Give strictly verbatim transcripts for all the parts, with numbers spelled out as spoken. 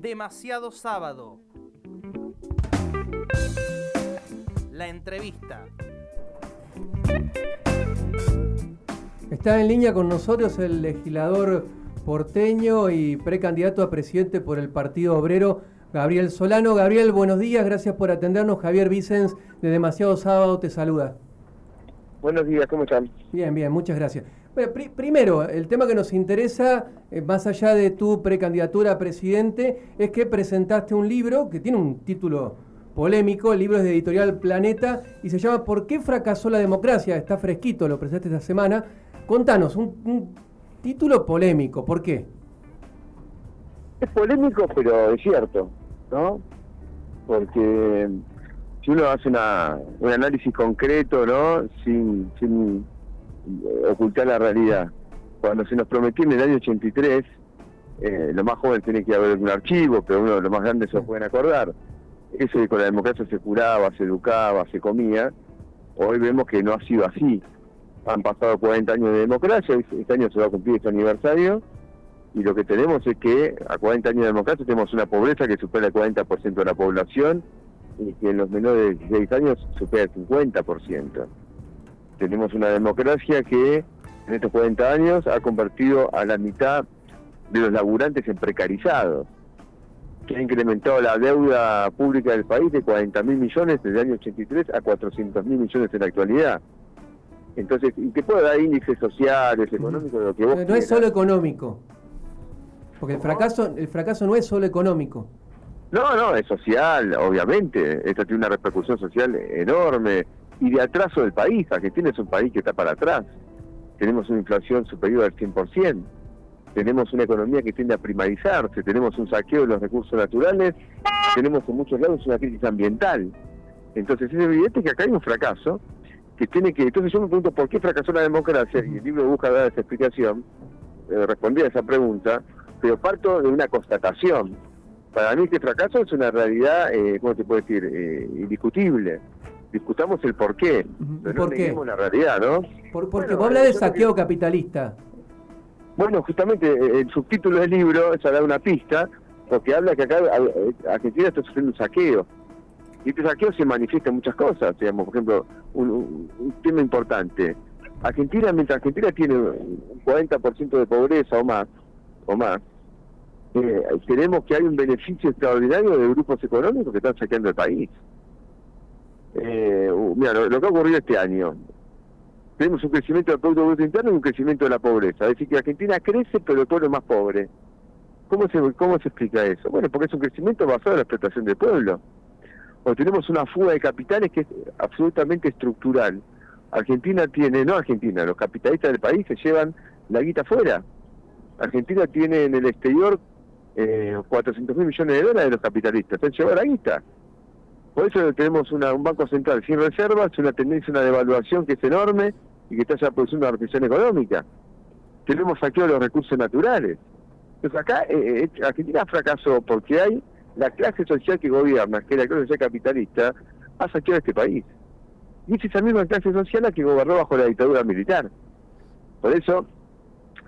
Demasiado Sábado. La entrevista. Está en línea con nosotros el legislador porteño y precandidato a presidente por el Partido Obrero, Gabriel Solano. Gabriel, buenos días, gracias por atendernos. Javier Vicens de Demasiado Sábado te saluda. Buenos días, ¿cómo están? Bien, bien, muchas gracias. Bueno, pri- primero, el tema que nos interesa, eh, más allá de tu precandidatura a presidente, es que presentaste un libro que tiene un título polémico. El libro es de Editorial Planeta y se llama ¿Por qué fracasó la democracia? Está fresquito, lo presentaste esta semana. Contanos, un, un título polémico, ¿por qué? Es polémico, pero es cierto, ¿no? Porque si uno hace una, un análisis concreto, ¿no? Sin, sin ocultar la realidad. Cuando se nos prometió en el año ochenta y tres, eh, los más jóvenes tienen que haber un archivo, pero uno de los más grandes se lo pueden acordar. Eso de con la democracia se curaba, se educaba, se comía. Hoy vemos que no ha sido así. Han pasado cuarenta años de democracia, este año se va a cumplir este aniversario, y lo que tenemos es que a cuarenta años de democracia tenemos una pobreza que supera el cuarenta por ciento de la población y que en los menores de dieciséis años supera el cincuenta por ciento. Tenemos una democracia que en estos cuarenta años ha convertido a la mitad de los laburantes en precarizados, que ha incrementado la deuda pública del país de cuarenta mil millones desde el año ochenta y tres a cuatrocientos mil millones en la actualidad. Entonces, y que pueda dar índices sociales, económicos, lo que vos quieras. No es solo económico. Porque el fracaso, el fracaso no es solo económico. No, no, es social, obviamente. Esto tiene una repercusión social enorme. Y de atraso del país. Argentina es un país que está para atrás. Tenemos una inflación superior al cien por ciento. Tenemos una economía que tiende a primarizarse. Tenemos un saqueo de los recursos naturales. Tenemos en muchos lados una crisis ambiental. Entonces es evidente que acá hay un fracaso que tiene que... Entonces yo me pregunto por qué fracasó la democracia. Y el libro busca dar esa explicación, eh, responder a esa pregunta. Pero parto de una constatación. Para mí este fracaso es una realidad, eh, ¿cómo te puedo decir?, eh, indiscutible. Discutamos el porqué, pero ¿por no qué? Neguemos la realidad, ¿no? Por, porque bueno, vos hablas del saqueo que... capitalista. Bueno, justamente el subtítulo del libro es a dar una pista, porque habla que acá Argentina está sufriendo un saqueo. Y este saqueo se manifiesta en muchas cosas, digamos, por ejemplo, un, un tema importante. Argentina, mientras Argentina tiene un cuarenta por ciento de pobreza o más, o más, eh, tenemos que hay un beneficio extraordinario de grupos económicos que están saqueando el país. Eh, mira, lo, lo que ha ocurrido este año, tenemos un crecimiento del Producto Bruto Interno y un crecimiento de la pobreza. Es decir, que Argentina crece, pero el pueblo es más pobre. ¿Cómo se, cómo se explica eso? Bueno, porque es un crecimiento basado en la explotación del pueblo. O tenemos una fuga de capitales que es absolutamente estructural. Argentina tiene, no Argentina, los capitalistas del país se llevan la guita afuera. Argentina tiene en el exterior eh, cuatrocientos mil millones de dólares de los capitalistas, se han llevado la guita. Por eso tenemos una, un banco central sin reservas, una tendencia, una devaluación que es enorme y que está ya produciendo una recesión económica. Tenemos saqueo de los recursos naturales. Entonces acá eh, Argentina fracasó porque hay la clase social que gobierna, que es la clase social capitalista, ha saqueado este país. Y es esa misma clase social la que gobernó bajo la dictadura militar. Por eso...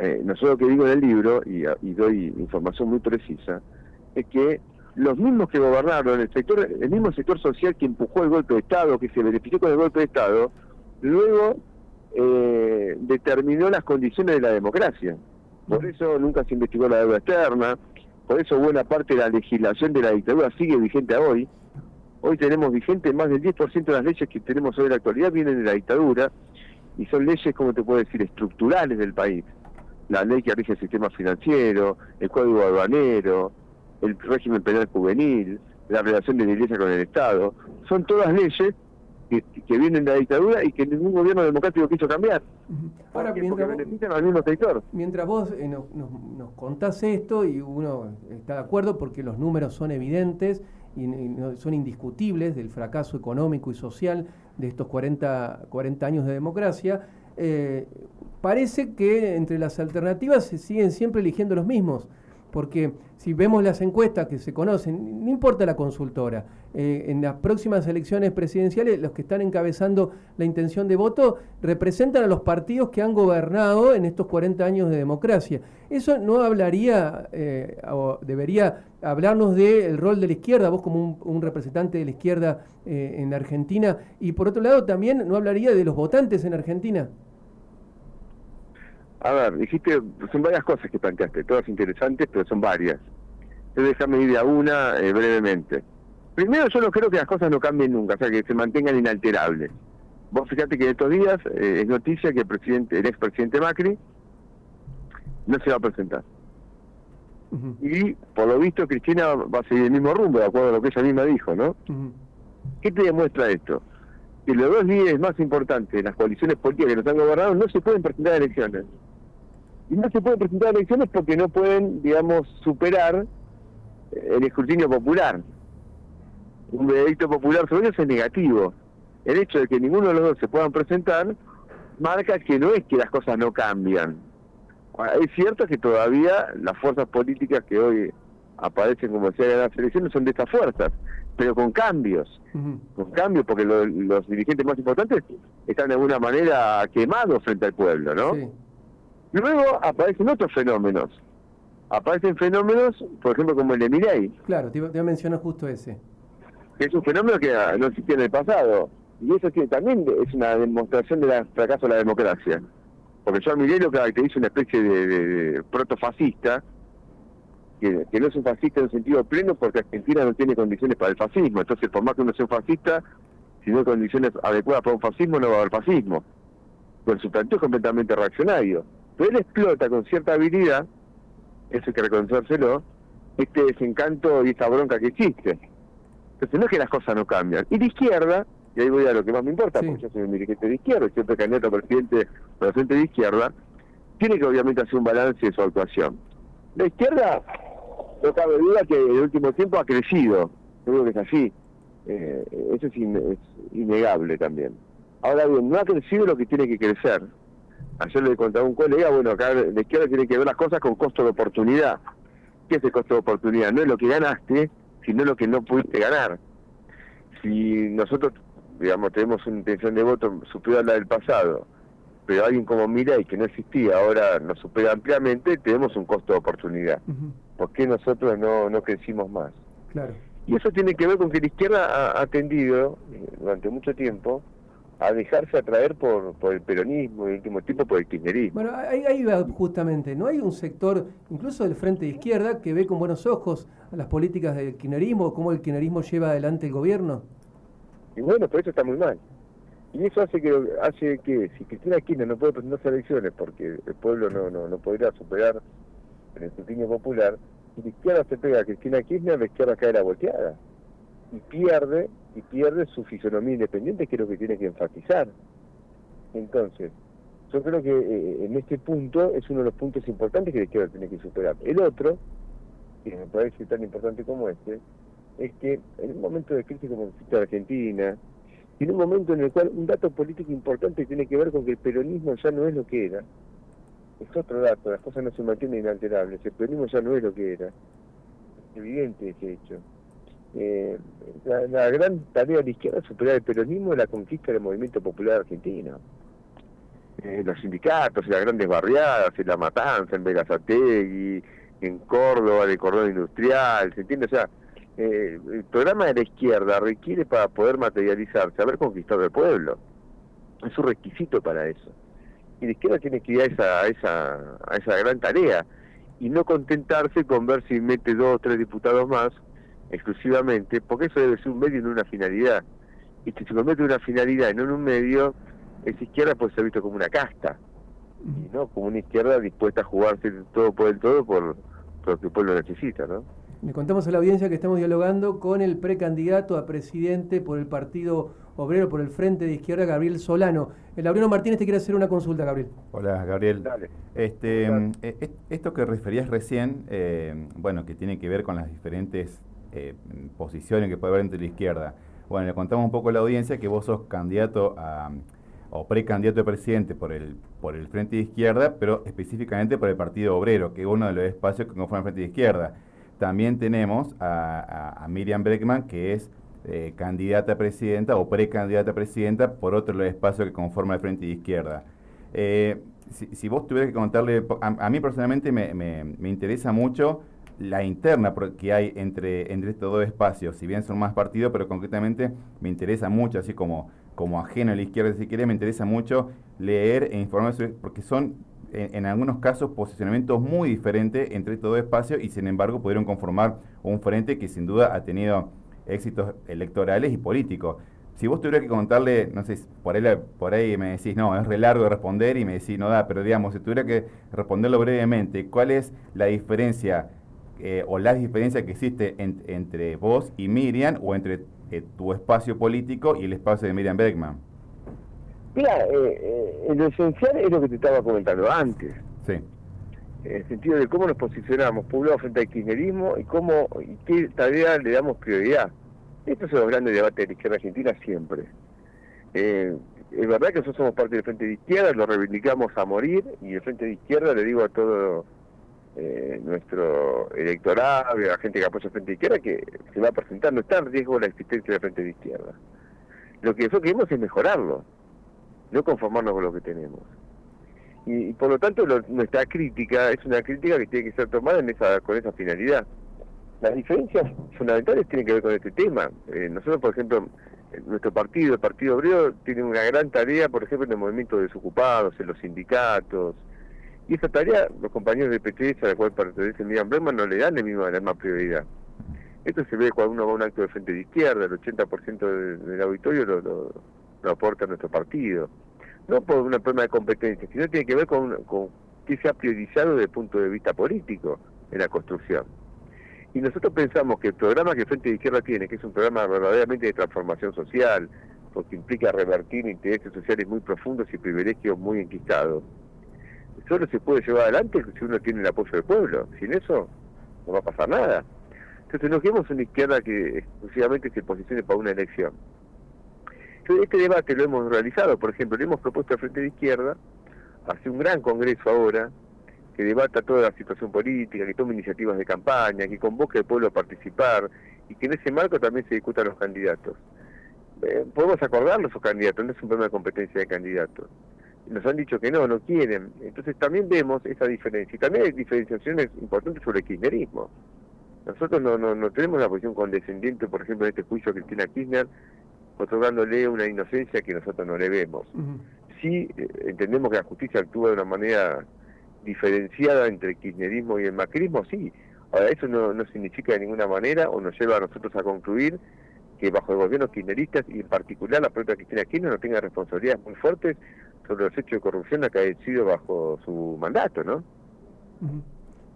Eh, nosotros lo que digo en el libro, y, y doy información muy precisa, es que los mismos que gobernaron el sector, el mismo sector social que empujó el golpe de Estado, que se benefició con el golpe de Estado, luego eh, determinó las condiciones de la democracia. Por eso nunca se investigó la deuda externa, por eso buena parte de la legislación de la dictadura sigue vigente hoy. Hoy tenemos vigente más del diez por ciento de las leyes que tenemos hoy en la actualidad vienen de la dictadura, y son leyes, como te puedo decir, estructurales del país. La ley que rige el sistema financiero, el código aduanero, el régimen penal juvenil, la relación de la iglesia con el Estado, son todas leyes que, que vienen de la dictadura y que ningún gobierno democrático quiso cambiar. Ahora, porque mientras, porque benefician al mismo sector. Mientras vos eh, nos, nos, nos contás esto, y uno está de acuerdo porque los números son evidentes y, y son indiscutibles del fracaso económico y social de estos cuarenta años de democracia, eh, parece que entre las alternativas se siguen siempre eligiendo los mismos. Porque si vemos las encuestas que se conocen, no importa la consultora, eh, en las próximas elecciones presidenciales los que están encabezando la intención de voto representan a los partidos que han gobernado en estos cuarenta años de democracia. Eso no hablaría, eh, o debería hablarnos del rol de la izquierda, vos como un, un representante de la izquierda eh, en Argentina, y por otro lado también no hablaría de los votantes en Argentina. A ver, dijiste, son varias cosas que planteaste, todas interesantes, pero son varias. Entonces déjame ir a una eh, brevemente. Primero, yo no creo que las cosas no cambien nunca, o sea, que se mantengan inalterables. Vos fíjate que en estos días eh, es noticia que el presidente, el expresidente Macri no se va a presentar. Uh-huh. Y, por lo visto, Cristina va a seguir el mismo rumbo, de acuerdo a lo que ella misma dijo, ¿no? Uh-huh. ¿Qué te demuestra esto? Que los dos líderes más importantes de las coaliciones políticas que nos han gobernado no se pueden presentar a elecciones. Y no se pueden presentar elecciones porque no pueden, digamos, superar el escrutinio popular. Un veredicto popular sobre ellos es negativo. El hecho de que ninguno de los dos se puedan presentar marca que no es que las cosas no cambian. Ahora, es cierto que todavía las fuerzas políticas que hoy aparecen como decía en las elecciones son de estas fuerzas, pero con cambios. Uh-huh. Con cambios porque lo, los dirigentes más importantes están de alguna manera quemados frente al pueblo, ¿no? Sí. Luego aparecen otros fenómenos. Aparecen fenómenos, por ejemplo, como el de Milei. Claro, te, te mencioné justo ese. Es un fenómeno que no existía en el pasado. Y eso sí, también es una demostración del fracaso de la democracia. Porque yo a Milei lo caracterizo una especie de, de, de protofascista, que, que no es un fascista en un sentido pleno porque Argentina no tiene condiciones para el fascismo. Entonces, por más que uno sea un fascista, si no hay condiciones adecuadas para un fascismo, no va a haber fascismo. Pero su planteo es completamente reaccionario. Pero él explota con cierta habilidad, eso hay que reconocérselo, este desencanto y esta bronca que existe. Entonces no es que las cosas no cambian. Y la izquierda, y ahí voy a lo que más me importa, sí, porque yo soy un dirigente de izquierda, y siempre candidato a presidente para Frente de Izquierda, tiene que obviamente hacer un balance de su actuación. La izquierda, no cabe duda que en el último tiempo ha crecido, seguro que es así, eh, eso es, in- es innegable también. Ahora bien, no ha crecido lo que tiene que crecer. Ayer le contaba a un colega, bueno, acá la izquierda tiene que ver las cosas con costo de oportunidad. ¿Qué es el costo de oportunidad? No es lo que ganaste, sino lo que no pudiste ganar. Si nosotros, digamos, tenemos una intención de voto superior a la del pasado, pero alguien como Milei, que no existía, ahora nos supera ampliamente, tenemos un costo de oportunidad. Uh-huh. ¿Por qué nosotros no, no crecimos más? Claro. Y eso tiene que ver con que la izquierda ha, ha tendido durante mucho tiempo a dejarse atraer por, por el peronismo, el último tiempo por el kirchnerismo. Bueno, ahí, ahí va justamente, ¿no? Hay un sector, incluso del Frente de Izquierda, que ve con buenos ojos las políticas del kirchnerismo, cómo el kirchnerismo lleva adelante el gobierno. Y bueno, pero eso está muy mal. Y eso hace que, hace que si Cristina Kirchner no puede presentarse a elecciones porque el pueblo no, no, no podría superar el escrutinio popular, si la izquierda se pega a Cristina Kirchner, la izquierda cae la volteada. Y pierde, y pierde su fisonomía independiente, que es lo que tiene que enfatizar. Entonces, yo creo que eh, en este punto es uno de los puntos importantes que la izquierda tiene que superar. El otro, que me parece tan importante como este, es que en un momento de crisis como existe en Argentina, en un momento en el cual un dato político importante tiene que ver con que el peronismo ya no es lo que era, es otro dato, las cosas no se mantienen inalterables, el peronismo ya no es lo que era, es evidente ese hecho. Eh, la, la gran tarea de la izquierda es superar el peronismo y la conquista del movimiento popular argentino, eh, los sindicatos y las grandes barriadas, en La Matanza, en Berazategui, en Córdoba, en el cordón industrial, ¿se entiende? O sea, eh, el programa de la izquierda requiere para poder materializarse, haber conquistado el pueblo, es un requisito para eso, y la izquierda tiene que ir a esa, a esa, a esa gran tarea y no contentarse con ver si mete dos o tres diputados más exclusivamente, porque eso debe ser un medio y no una finalidad. Y si se convierte en una finalidad y no en un medio, esa izquierda puede ser visto como una casta, y no como una izquierda dispuesta a jugarse todo por el todo por, por lo que el pueblo necesita, ¿no? Le contamos a la audiencia que estamos dialogando con el precandidato a presidente por el Partido Obrero, por el Frente de Izquierda, Gabriel Solano. El Laureano Martínez te quiere hacer una consulta, Gabriel. Hola, Gabriel. Dale. Este, Dale. Eh, esto que referías recién, eh, bueno, que tiene que ver con las diferentes Eh, posiciones que puede haber entre la izquierda. Bueno, le contamos un poco a la audiencia que vos sos candidato a, o precandidato a presidente por el, por el Frente de Izquierda, pero específicamente por el Partido Obrero, que es uno de los espacios que conforman el Frente de Izquierda. También tenemos a, a, a Myriam Bregman, que es eh, candidata a presidenta o precandidata a presidenta por otro de los espacios que conforma el Frente de Izquierda. Eh, si, si vos tuvieras que contarle, a, a mí personalmente me, me, me interesa mucho la interna que hay entre, entre estos dos espacios, si bien son más partidos, pero concretamente me interesa mucho, así como, como ajeno a la izquierda, si quiere, me interesa mucho leer e informar, sobre, porque son, en, en algunos casos, posicionamientos muy diferentes entre estos dos espacios y, sin embargo, pudieron conformar un frente que, sin duda, ha tenido éxitos electorales y políticos. Si vos tuvieras que contarle, no sé, por ahí, por ahí me decís, no, es re largo de responder, y me decís, no da, pero digamos, si tuviera que responderlo brevemente, ¿cuál es la diferencia Eh, o las diferencias que existe en, entre vos y Myriam, o entre eh, tu espacio político y el espacio de Myriam Bregman? Mira, eh, eh, en lo esencial es lo que te estaba comentando antes. Sí. En el sentido de cómo nos posicionamos, poblado frente al kirchnerismo, y cómo y qué tarea le damos prioridad. Estos son los grandes debates de la izquierda argentina siempre. Eh, es verdad que nosotros somos parte del Frente de Izquierda, lo reivindicamos a morir, y el Frente de Izquierda, le digo a todo Eh, nuestro electorado, la gente que apoya al Frente de Izquierda, que se va a presentar, no está en riesgo la existencia del Frente de Izquierda. Lo que nosotros queremos es mejorarlo, no conformarnos con lo que tenemos. Y, y por lo tanto, lo, nuestra crítica es una crítica que tiene que ser tomada en esa, con esa finalidad. Las diferencias fundamentales tienen que ver con este tema. Eh, nosotros, por ejemplo, nuestro partido, el Partido Obrero, tiene una gran tarea, por ejemplo, en el movimiento de desocupados, en los sindicatos. Y esa tarea, los compañeros de P T S, a la cual pertenece Myriam Bregman, no le dan la misma, la misma prioridad. Esto se ve cuando uno va a un acto de Frente de Izquierda, el ochenta por ciento del, del auditorio lo, lo, lo aporta nuestro partido. No por un problema de competencia, sino tiene que ver con, con qué se ha priorizado desde el punto de vista político en la construcción. Y nosotros pensamos que el programa que el Frente de Izquierda tiene, que es un programa verdaderamente de transformación social, porque implica revertir intereses sociales muy profundos y privilegios muy enquistados, solo se puede llevar adelante si uno tiene el apoyo del pueblo. Sin eso no va a pasar nada. Entonces no queremos una izquierda que exclusivamente se posicione para una elección. Entonces, este debate lo hemos realizado, por ejemplo, le hemos propuesto al Frente de Izquierda hacer un gran congreso ahora, que debata toda la situación política, que tome iniciativas de campaña, que convoque al pueblo a participar, y que en ese marco también se discutan los candidatos. Eh, podemos acordarnos los candidatos, no es un problema de competencia de candidatos. Nos han dicho que no, no quieren. Entonces también vemos esa diferencia. Y también hay diferenciaciones importantes sobre el kirchnerismo. Nosotros no, no, no tenemos una posición condescendiente, por ejemplo, en este juicio a Cristina Kirchner, otorgándole una inocencia que nosotros no le vemos. Uh-huh. Sí eh, entendemos que la justicia actúa de una manera diferenciada entre el kirchnerismo y el macrismo, sí. Ahora, eso no, no significa de ninguna manera, o nos lleva a nosotros a concluir que bajo el gobierno kirchnerista, y en particular la propia Cristina Kirchner, no tenga responsabilidades muy fuertes sobre los hechos de corrupción acaecidos bajo su mandato, ¿no? Uh-huh.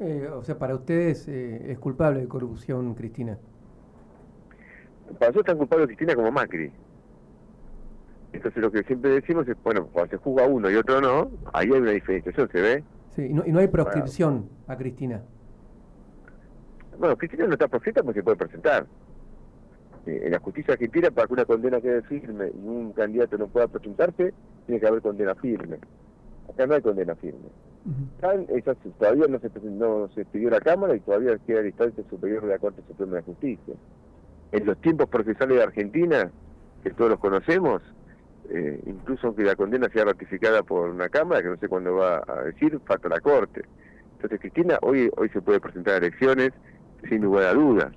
Eh, o sea, para ustedes eh, es culpable de corrupción Cristina. Para nosotros es tan culpable Cristina como Macri. Entonces lo que siempre decimos es, bueno, cuando se juzga uno y otro no, ahí hay una diferenciación, ¿se ve? Sí, y no, y no hay proscripción bueno. a Cristina. Bueno, Cristina no está proscrita porque se puede presentar. En la justicia argentina, para que una condena quede firme y un candidato no pueda presentarse, tiene que haber condena firme. Acá no hay condena firme. Uh-huh. Esas, todavía no se, no se pidió la Cámara, y todavía queda la instancia superior de la Corte Suprema de Justicia. En los tiempos procesales de Argentina, que todos los conocemos, eh, incluso aunque la condena sea ratificada por una Cámara, que no sé cuándo va a decir, falta la Corte. Entonces Cristina hoy, hoy se puede presentar a elecciones, sin lugar a dudas,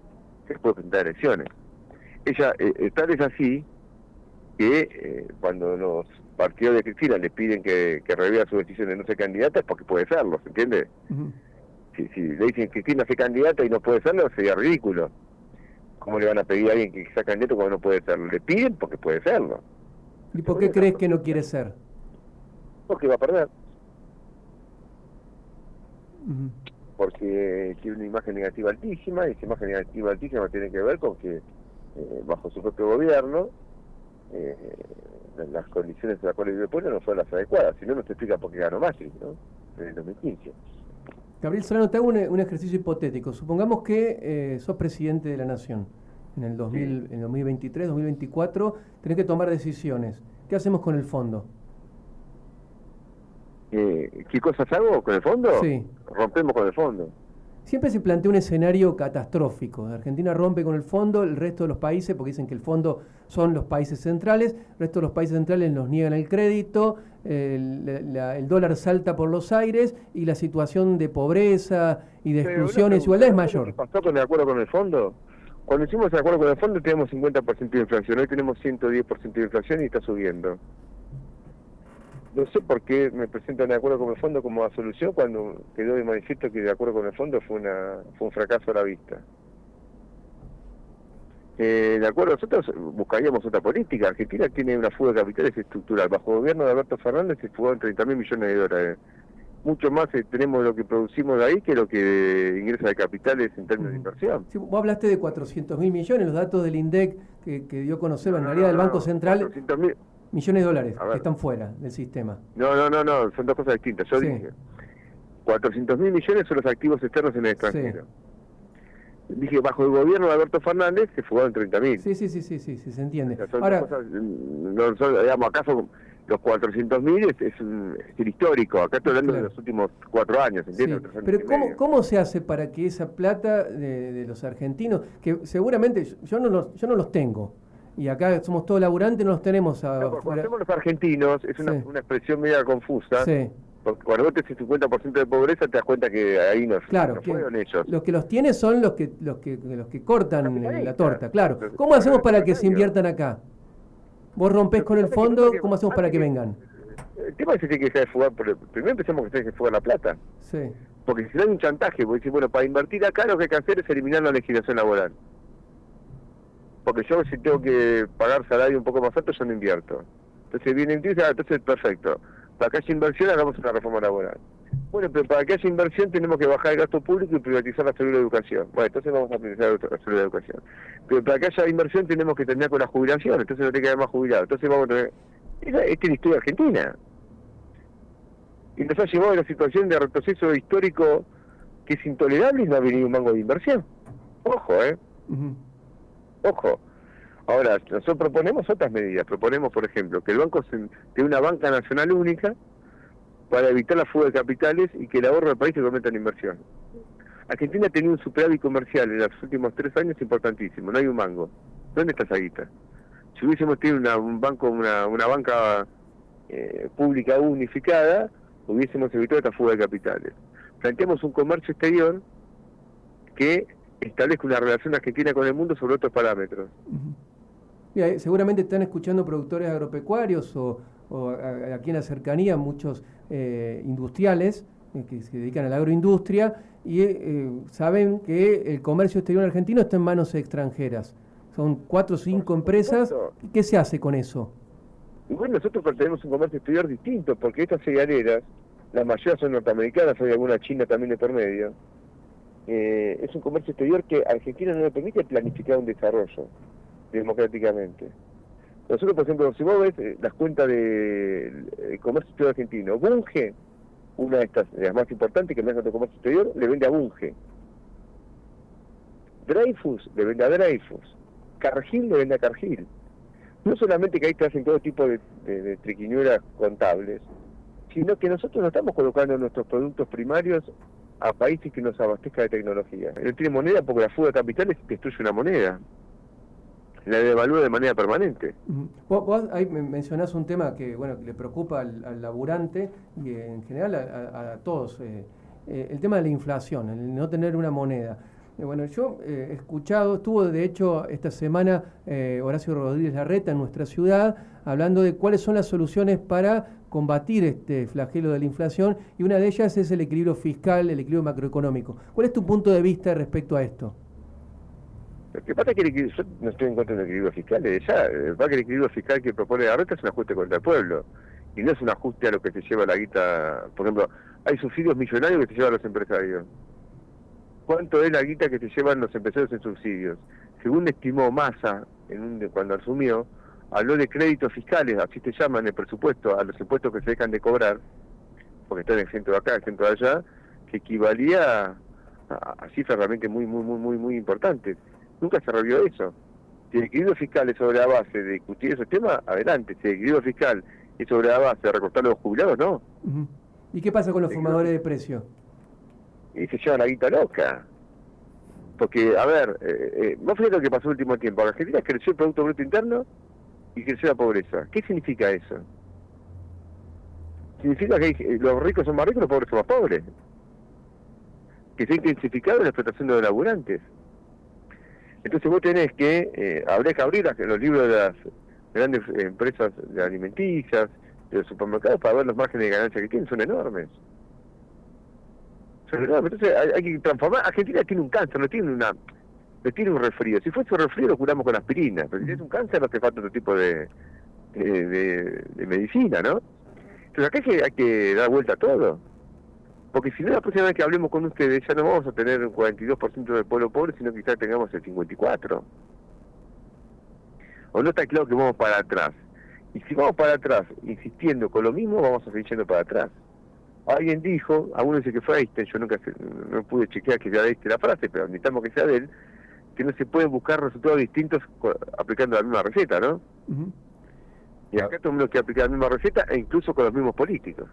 se puede presentar a elecciones. Ella, eh, tal es así que eh, cuando los partidos de Cristina le piden que, que revea su decisión de no ser candidata, es porque puede serlo, ¿se entiende? Uh-huh. Si, si le dicen que Cristina sea candidata y no puede serlo, sería ridículo. ¿Cómo le van a pedir a alguien que sea candidato cuando no puede serlo? Le piden porque puede serlo. ¿Y por qué crees que no quiere ser? Porque va a perder. Uh-huh. Porque tiene una imagen negativa altísima, y esa imagen negativa altísima tiene que ver con que bajo su propio gobierno, eh, las condiciones en las cuales vive el pueblo no son las adecuadas. Si no, no te explica por qué ganó Macri, ¿no? En el dos mil quince. Gabriel Solano, te hago un, un ejercicio hipotético. Supongamos que eh, sos presidente de la Nación en el dos mil, sí. En dos mil veintitrés, dos mil veinticuatro, tenés que tomar decisiones. ¿Qué hacemos con el fondo? eh, ¿qué cosas hago con el fondo? Sí. Rompemos con el fondo. Siempre se plantea un escenario catastrófico. Argentina rompe con el fondo, el resto de los países, porque dicen que el fondo son los países centrales, el resto de los países centrales nos niegan el crédito, el, la, el dólar salta por los aires y la situación de pobreza y de exclusión y desigualdad es mayor. ¿Qué pasó con el acuerdo con el fondo? Cuando hicimos el acuerdo con el fondo teníamos cincuenta por ciento de inflación, hoy tenemos ciento diez por ciento de inflación y está subiendo. No sé por qué me presentan de acuerdo con el fondo como la solución cuando quedó de manifiesto que de acuerdo con el fondo fue una fue un fracaso a la vista. Eh, de acuerdo, nosotros buscaríamos otra política. Argentina tiene una fuga de capitales estructural. Bajo el gobierno de Alberto Fernández se fugaron treinta mil millones de dólares. Mucho más eh, tenemos lo que producimos de ahí que lo que ingresa de capitales en términos de inversión. Sí, vos hablaste de cuatrocientos mil millones, los datos del INDEC que, que dio a conocer la analista del Banco Central. cuatrocientos millones de dólares que están fuera del sistema. No, no, no, no, son dos cosas distintas. Yo sí. dije, cuatrocientos mil millones son los activos externos en el extranjero. Sí. Dije, bajo el gobierno de Alberto Fernández se fugaron treinta mil. Sí, sí, sí, sí, sí, se entiende. O sea, son Ahora, cosas, no, son, digamos, acaso los cuatrocientos mil es, es un estilo histórico. Acá estoy hablando claro. de los últimos cuatro años, ¿entiendes? Sí. Pero ¿cómo, ¿cómo se hace para que esa plata de, de los argentinos, que seguramente yo no los, yo no los tengo, y acá somos todos laburantes, no los tenemos a... No, cuando hacemos los argentinos, es una, sí. una expresión media confusa, sí. porque cuando vos tenés el cincuenta por ciento de pobreza te das cuenta que ahí no claro, fueron ellos. Los que los tienen son los que los que, los que cortan la, la torta, claro. Entonces, ¿cómo hacemos para que se inviertan acá? Vos rompés con el fondo, ¿cómo hacemos para que vengan? El tema es que se deja de fugar, primero empezamos que se deja de fugar la plata. Sí. Porque si no hay un chantaje, vos decís, bueno, para invertir acá lo que hay que hacer es eliminar la legislación laboral. Porque yo si tengo que pagar salario un poco más alto, yo no invierto. Entonces viene y dice, ah, entonces perfecto. Para que haya inversión hagamos una reforma laboral. Bueno, pero para que haya inversión tenemos que bajar el gasto público y privatizar la salud y la educación. Bueno, entonces vamos a privatizar la salud y la educación. Pero para que haya inversión tenemos que terminar con la jubilación, entonces no tiene que haber más jubilados. Entonces vamos a tener... Esta es la historia argentina. Y nos ha llevado a una situación de retroceso histórico que es intolerable y no ha venido un mango de inversión. Ojo, ¿eh? Uh-huh. Ojo. Ahora, nosotros proponemos otras medidas. Proponemos, por ejemplo, que el banco tenga una banca nacional única para evitar la fuga de capitales y que el ahorro del país se convierta en inversión. Argentina ha tenido un superávit comercial en los últimos tres años importantísimo. No hay un mango. ¿Dónde está esa guita? Si hubiésemos tenido una, un banco, una, una banca eh, pública unificada, hubiésemos evitado esta fuga de capitales. Planteamos un comercio exterior que... establezca una relación argentina con el mundo sobre otros parámetros. Uh-huh. Mira, seguramente están escuchando productores agropecuarios o, o a, aquí en la cercanía muchos eh, industriales eh, que se dedican a la agroindustria y eh, saben que el comercio exterior argentino está en manos extranjeras. Son cuatro o cinco empresas. ¿Qué se hace con eso? Y bueno, nosotros tenemos un comercio exterior distinto porque estas cerealeras, las mayores son norteamericanas, hay alguna china también de por medio. Eh, es un comercio exterior que a Argentina no le permite planificar un desarrollo democráticamente. Nosotros, por ejemplo, si vos ves eh, las cuentas del de comercio exterior argentino, Bunge, una de estas, de las más importantes que maneja el comercio exterior, le vende a Bunge. Dreyfus le vende a Dreyfus. Cargill le vende a Cargill. No solamente que ahí te hacen todo tipo de, de, de triquiñuelas contables, sino que nosotros no estamos colocando nuestros productos primarios a países que nos abastezca de tecnología. No tiene moneda porque la fuga de capitales destruye una moneda. La devalúa de manera permanente. Uh-huh. Vos, vos ahí mencionás un tema que bueno que le preocupa al, al laburante y en general a, a, a todos. Eh, eh, el tema de la inflación, el no tener una moneda. Eh, bueno, yo eh, he escuchado, estuvo de hecho esta semana eh, Horacio Rodríguez Larreta en nuestra ciudad hablando de cuáles son las soluciones para combatir este flagelo de la inflación y una de ellas es el equilibrio fiscal, el equilibrio macroeconómico. ¿Cuál es tu punto de vista respecto a esto? Lo que pasa es que yo no estoy en contra del equilibrio fiscal, desde ya, el equilibrio fiscal que propone la renta es un ajuste contra el pueblo y no es un ajuste a lo que se lleva la guita. Por ejemplo, hay subsidios millonarios que se llevan los empresarios. ¿Cuánto es la guita que se llevan los empresarios en subsidios? Según estimó Massa en un, cuando asumió, habló de créditos fiscales, así te llaman el presupuesto, a los impuestos que se dejan de cobrar, porque están exentos de acá, exentos de allá, que equivalía a, a cifras realmente muy, muy, muy, muy, muy importantes. Nunca se revió eso. Si el equilibrio fiscal es sobre la base de discutir esos temas, adelante. Si el equilibrio fiscal es sobre la base de recortar a los jubilados, no. Uh-huh. ¿Y qué pasa con los formadores de precios? Y se llevan la guita loca. Porque, a ver, eh, eh, vos fíjate lo que pasó el último tiempo. La Argentina creció el Producto Bruto Interno y creció la pobreza. ¿Qué significa eso? Significa que los ricos son más ricos y los pobres son más pobres. Que se ha intensificado la explotación de los laburantes. Entonces vos tenés que, eh, habría que abrir los libros de las grandes empresas de alimenticias, de los supermercados, para ver los márgenes de ganancia que tienen, son enormes. Son enormes. Entonces hay, hay que transformar. Argentina tiene un cáncer, no tiene una, no tiene un resfrío. Si fuese un resfrío lo curamos con aspirina, pero si es un cáncer no hace falta otro tipo de, de, de, de medicina, ¿no? Entonces acá hay que, hay que dar vuelta a todo. Porque si no, la próxima vez que hablemos con ustedes ya no vamos a tener un cuarenta y dos por ciento del pueblo pobre, sino que quizás tengamos el cincuenta y cuatro por ciento. O no está claro que vamos para atrás. Y si vamos para atrás insistiendo con lo mismo, vamos a seguir yendo para atrás. Alguien dijo, algunos dicen que fue Einstein, yo nunca no pude chequear que sea de Einstein la frase, pero necesitamos que sea de él, que no se pueden buscar resultados distintos aplicando la misma receta, ¿no? Uh-huh. Y acá tenemos que aplicar la misma receta e incluso con los mismos políticos.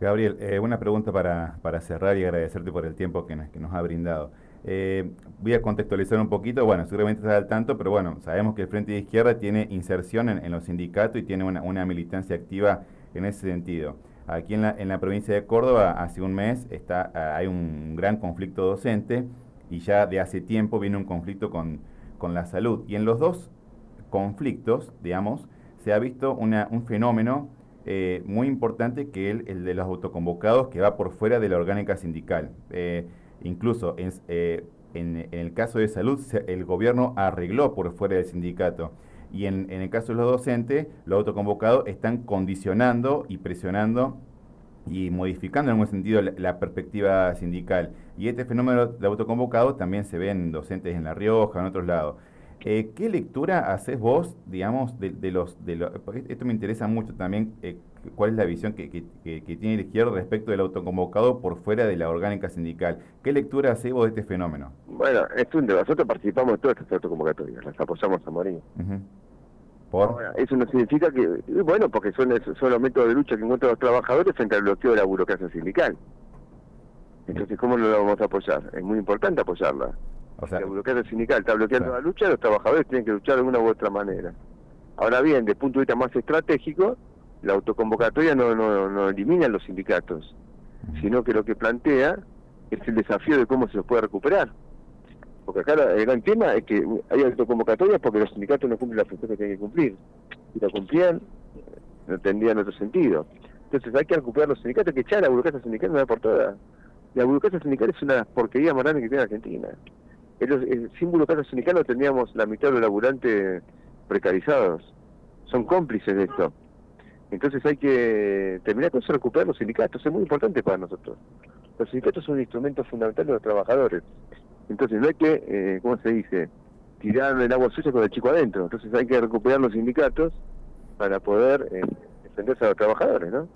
Gabriel, eh, una pregunta para, para cerrar y agradecerte por el tiempo que nos, que nos ha brindado. Eh, voy a contextualizar un poquito, bueno, seguramente estás al tanto, pero bueno, sabemos que el Frente de Izquierda tiene inserción en, en los sindicatos y tiene una, una militancia activa en ese sentido. Aquí en la, en la provincia de Córdoba, hace un mes, está hay un gran conflicto docente y ya de hace tiempo viene un conflicto con, con la salud. Y en los dos conflictos, digamos, se ha visto una, un fenómeno Eh, muy importante que el, el de los autoconvocados que va por fuera de la orgánica sindical. Eh, incluso en, eh, en, en el caso de salud, se, el gobierno arregló por fuera del sindicato. Y en, en el caso de los docentes, los autoconvocados están condicionando y presionando y modificando en algún sentido la, la perspectiva sindical. Y este fenómeno de autoconvocados también se ve en docentes en La Rioja, en otros lados. Eh, ¿Qué lectura haces vos, digamos, de, de los... de los, porque esto me interesa mucho también, eh, cuál es la visión que, que, que tiene la izquierda respecto del autoconvocado por fuera de la orgánica sindical? ¿Qué lectura haces vos de este fenómeno? Bueno, es un de nosotros participamos en todas estas autoconvocatorias, las apoyamos a morir. Uh-huh. ¿Por? Ahora, eso no significa que... Bueno, porque son, son los métodos de lucha que encuentran los trabajadores frente al bloqueo de la burocracia sindical. Entonces, ¿cómo no la vamos a apoyar? Es muy importante apoyarla. O sea, la burocracia sindical está bloqueando, claro, la lucha, los trabajadores tienen que luchar de una u otra manera. Ahora bien, desde el punto de vista más estratégico, la autoconvocatoria no, no, no elimina a los sindicatos, sino que lo que plantea es el desafío de cómo se los puede recuperar. Porque acá el gran tema es que hay autoconvocatorias porque los sindicatos no cumplen la función que tienen que cumplir. Si la cumplían, no tendrían otro sentido. Entonces hay que recuperar los sindicatos, hay que echar a la burocracia sindical una vez por todas. La burocracia sindical es una porquería más grande que tiene Argentina. El, el símbolo caso sindical lo teníamos la mitad de los laburantes precarizados. Son cómplices de esto. Entonces hay que terminar con eso, recuperar los sindicatos. Es muy importante para nosotros. Los sindicatos son un instrumento fundamental de los trabajadores. Entonces no hay que, eh, ¿cómo se dice? Tirar el agua sucia con el chico adentro. Entonces hay que recuperar los sindicatos para poder eh, defenderse a los trabajadores, ¿no?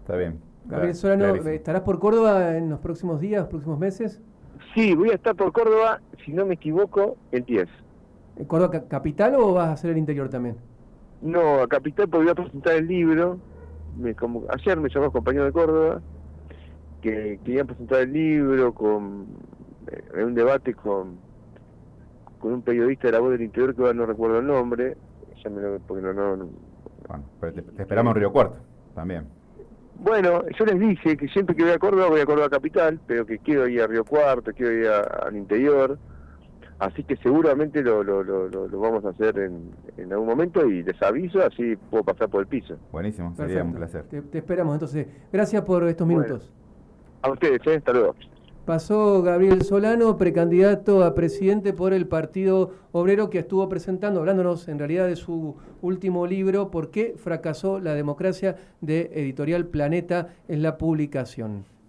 Está bien. Gabriel Solano, clarísimo. ¿Estarás por Córdoba en los próximos días, próximos meses? Sí, voy a estar por Córdoba, si no me equivoco, el diez. ¿Córdoba capital o vas a hacer el interior también? No, a capital porque voy a presentar el libro. Me, como, ayer me llamó un compañero de Córdoba que querían presentar el libro con, en un debate con, con un periodista de la Voz del Interior que ahora no recuerdo el nombre. Ya me lo, porque no, no, no. Bueno, pero te, te esperamos en Río Cuarto también. Bueno, yo les dije que siempre que voy a Córdoba, voy a Córdoba Capital, pero que quiero ir a Río Cuarto, quiero ir a, al interior, así que seguramente lo, lo, lo, lo vamos a hacer en, en algún momento y les aviso, así puedo pasar por el piso. Buenísimo, perfecto. Sería un placer. Te, te esperamos, entonces. Gracias por estos minutos. Bueno, a ustedes, ¿eh? Hasta luego. Pasó Gabriel Solano, precandidato a presidente por el Partido Obrero, que estuvo presentando, hablándonos en realidad de su último libro, Por qué fracasó la democracia, de Editorial Planeta, en la publicación.